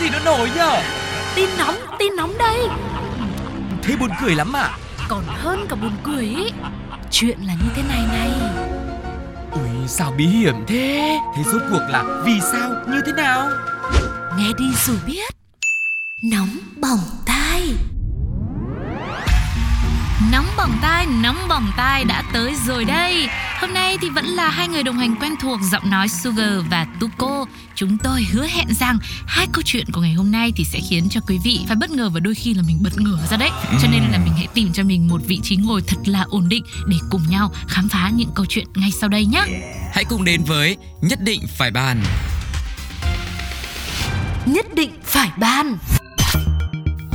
gì nó nổi nhở? Tin nóng đây. Thế buồn cười lắm à? Còn hơn cả buồn cười ý. Chuyện là như thế này này. Ui sao bí hiểm thế? Thế rốt cuộc là vì sao, như thế nào? Nghe đi rồi biết. Nóng bỏng tai. Nóng bỏng tai đã tới rồi đây. Hôm nay thì vẫn là hai người đồng hành quen thuộc giọng nói Sugar và Tuko. Chúng tôi hứa hẹn rằng hai câu chuyện của ngày hôm nay thì sẽ khiến cho quý vị phải bất ngờ và đôi khi là mình bật ngửa ra đấy. Cho nên là mình hãy tìm cho mình một vị trí ngồi thật là ổn định để cùng nhau khám phá những câu chuyện ngay sau đây nhé. Hãy cùng đến với Nhất định phải bàn. Nhất định phải bàn.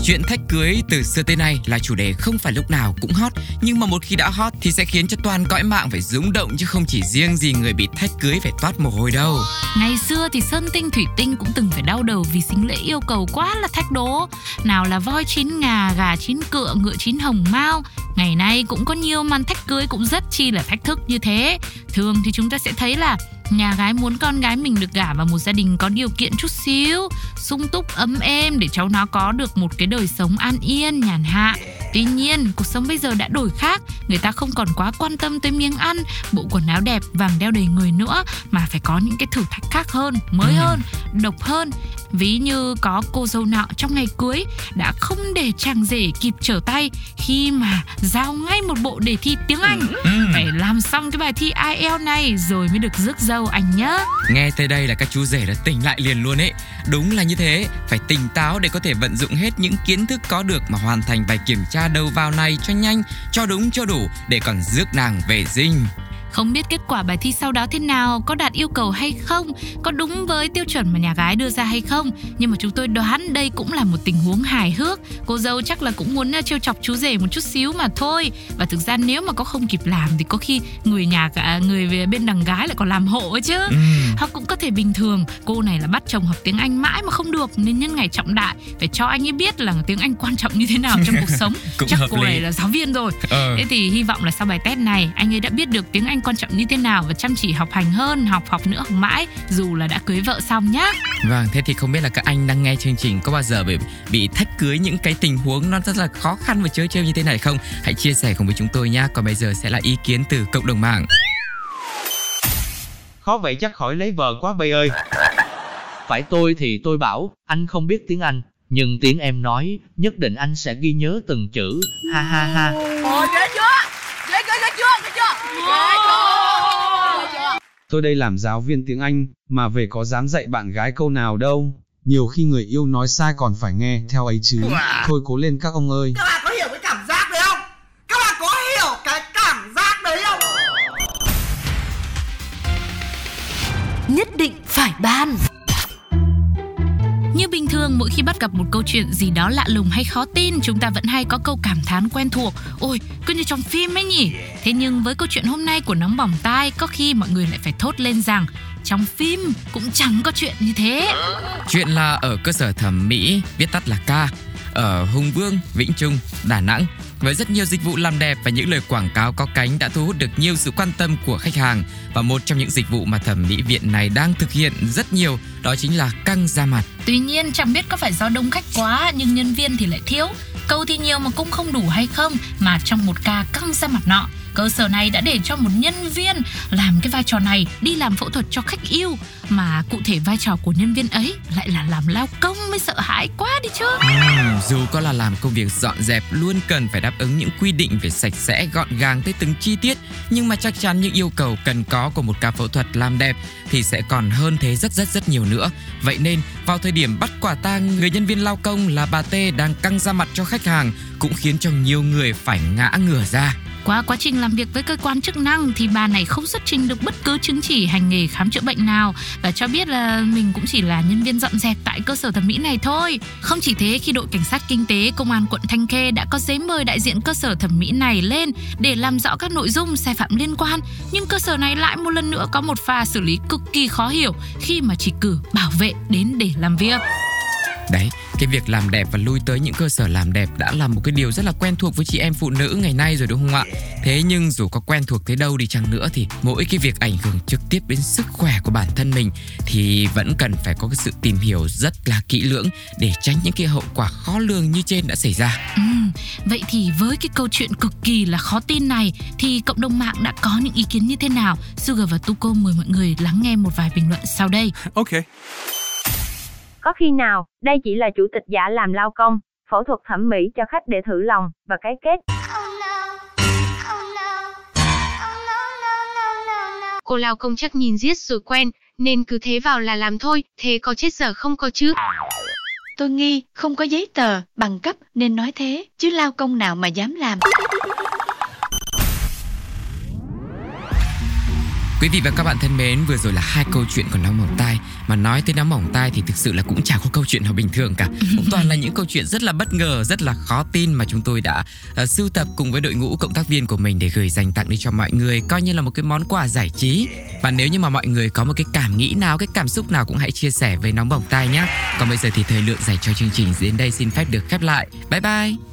Chuyện thách cưới từ xưa tới nay là chủ đề không phải lúc nào cũng hot, nhưng mà một khi đã hot thì sẽ khiến cho toàn cõi mạng phải rúng động, chứ không chỉ riêng gì người bị thách cưới phải toát mồ hôi đâu. Ngày xưa thì Sơn Tinh, Thủy Tinh cũng từng phải đau đầu vì sính lễ yêu cầu quá là thách đố. Nào là voi chín ngà, gà chín cựa, ngựa chín hồng mao. Ngày nay cũng có nhiều màn thách cưới cũng rất chi là thách thức như thế. Thường thì chúng ta sẽ thấy là nhà gái muốn con gái mình được gả vào một gia đình có điều kiện chút xíu, sung túc ấm êm để cháu nó có được một cái đời sống an yên, nhàn hạ. Tuy nhiên, cuộc sống bây giờ đã đổi khác, người ta không còn quá quan tâm tới miếng ăn, bộ quần áo đẹp, vàng đeo đầy người nữa, mà phải có những cái thử thách khác hơn, mới hơn, độc hơn. Ví như có cô dâu nọ trong ngày cưới đã không để chàng rể kịp trở tay khi mà giao ngay một bộ đề thi tiếng Anh. Phải làm xong cái bài thi IELTS này rồi mới được rước dâu anh nhá. Nghe tới đây là các chú rể đã tỉnh lại liền luôn ấy. Đúng là như thế, phải tỉnh táo để có thể vận dụng hết những kiến thức có được mà hoàn thành bài kiểm tra đầu vào này cho nhanh, cho đúng, cho đủ để còn rước nàng về dinh. Không biết kết quả bài thi sau đó thế nào, có đạt yêu cầu hay không, có đúng với tiêu chuẩn mà nhà gái đưa ra hay không. Nhưng mà chúng tôi đoán đây cũng là một tình huống hài hước. Cô dâu chắc là cũng muốn trêu chọc chú rể một chút xíu mà thôi. Và thực ra nếu mà có không kịp làm thì có khi người bên đằng gái lại còn làm hộ ấy chứ. Hoặc cũng có thể bình thường, cô này là bắt chồng học tiếng Anh mãi mà không được, nên nhân ngày trọng đại phải cho anh ấy biết là tiếng Anh quan trọng như thế nào trong cuộc sống. Chắc cô này là giáo viên rồi. Thế thì hy vọng là sau bài test này anh ấy đã biết được tiếng Anh quan trọng như thế nào và chăm chỉ học hành hơn, học nữa, học mãi dù là đã cưới vợ xong nhá. Vâng, thế thì không biết là các anh đang nghe chương trình có bao giờ bị thách cưới những cái tình huống nó rất là khó khăn và trớ trêu như thế này không? Hãy chia sẻ cùng với chúng tôi nhá. Còn bây giờ sẽ là ý kiến từ cộng đồng mạng. Khó vậy chắc khỏi lấy vợ quá bây ơi. Phải tôi thì tôi bảo, anh không biết tiếng Anh, nhưng tiếng em nói, nhất định anh sẽ ghi nhớ từng chữ. Ha ha ha. Ôi, dễ chưa? Tôi đây làm giáo viên tiếng Anh, mà về có dám dạy bạn gái câu nào đâu. Nhiều khi người yêu nói sai còn phải nghe theo ấy chứ. Thôi cố lên các ông ơi. Các bạn có hiểu cái cảm giác đấy không? Các bạn có hiểu cái cảm giác đấy không? Nhất định phải bàn. Như bình thường, mỗi khi bắt gặp một câu chuyện gì đó lạ lùng hay khó tin, chúng ta vẫn hay có câu cảm thán quen thuộc. Ôi, cứ như trong phim ấy nhỉ. Thế nhưng với câu chuyện hôm nay của Nóng Bỏng Tai, có khi mọi người lại phải thốt lên rằng trong phim cũng chẳng có chuyện như thế. Chuyện là ở cơ sở thẩm mỹ, viết tắt là K, ở Hùng Vương, Vĩnh Trung, Đà Nẵng, với rất nhiều dịch vụ làm đẹp và những lời quảng cáo có cánh đã thu hút được nhiều sự quan tâm của khách hàng. Và một trong những dịch vụ mà thẩm mỹ viện này đang thực hiện rất nhiều đó chính là căng da mặt. Tuy nhiên chẳng biết có phải do đông khách quá nhưng nhân viên thì lại thiếu, câu thì nhiều mà cũng không đủ hay không, mà trong một ca căng da mặt nọ, cơ sở này đã để cho một nhân viên làm cái vai trò này đi làm phẫu thuật cho khách yêu. Mà cụ thể vai trò của nhân viên ấy lại là làm lao công, mới sợ hãi quá đi chứ. Dù có là làm công việc dọn dẹp luôn cần phải đáp ứng những quy định về sạch sẽ, gọn gàng tới từng chi tiết, nhưng mà chắc chắn những yêu cầu cần có của một ca phẫu thuật làm đẹp thì sẽ còn hơn thế rất nhiều nữa. Vậy nên vào thời điểm bắt quả tang người nhân viên lao công là bà T đang căng da mặt cho khách hàng cũng khiến cho nhiều người phải ngã ngửa ra. Qua quá trình làm việc với cơ quan chức năng thì bà này không xuất trình được bất cứ chứng chỉ hành nghề khám chữa bệnh nào và cho biết là mình cũng chỉ là nhân viên dọn dẹp tại cơ sở thẩm mỹ này thôi. Không chỉ thế, khi đội cảnh sát kinh tế công an quận Thanh Khê đã có giấy mời đại diện cơ sở thẩm mỹ này lên để làm rõ các nội dung sai phạm liên quan, nhưng cơ sở này lại một lần nữa có một pha xử lý cực kỳ khó hiểu khi mà chỉ cử bảo vệ đến để làm việc. Đấy, cái việc làm đẹp và lui tới những cơ sở làm đẹp đã là một cái điều rất là quen thuộc với chị em phụ nữ ngày nay rồi đúng không ạ? Thế nhưng dù có quen thuộc thế đâu đi chăng nữa thì mỗi cái việc ảnh hưởng trực tiếp đến sức khỏe của bản thân mình thì vẫn cần phải có cái sự tìm hiểu rất là kỹ lưỡng để tránh những cái hậu quả khó lường như trên đã xảy ra. Vậy thì với cái câu chuyện cực kỳ là khó tin này thì cộng đồng mạng đã có những ý kiến như thế nào? Sugar và Tuko mời mọi người lắng nghe một vài bình luận sau đây. Ok. Có khi nào, đây chỉ là chủ tịch giả làm lao công, phẫu thuật thẩm mỹ cho khách để thử lòng và cái kết. Cô lao công chắc nhìn giết rồi quen, nên cứ thế vào là làm thôi, thế có chết giờ không có chứ. Tôi nghi, không có giấy tờ, bằng cấp nên nói thế, chứ lao công nào mà dám làm. Quý vị và các bạn thân mến, vừa rồi là hai câu chuyện còn nóng mỏng tai. Mà nói tới nóng mỏng tai thì thực sự là cũng chả có câu chuyện nào bình thường cả. Cũng toàn là những câu chuyện rất là bất ngờ, rất là khó tin mà chúng tôi đã sưu tập cùng với đội ngũ cộng tác viên của mình để gửi dành tặng đi cho mọi người, coi như là một cái món quà giải trí. Và nếu như mà mọi người có một cái cảm nghĩ nào, cái cảm xúc nào cũng hãy chia sẻ với nóng mỏng tai nhé. Còn bây giờ thì thời lượng dành cho chương trình đến đây xin phép được khép lại. Bye bye!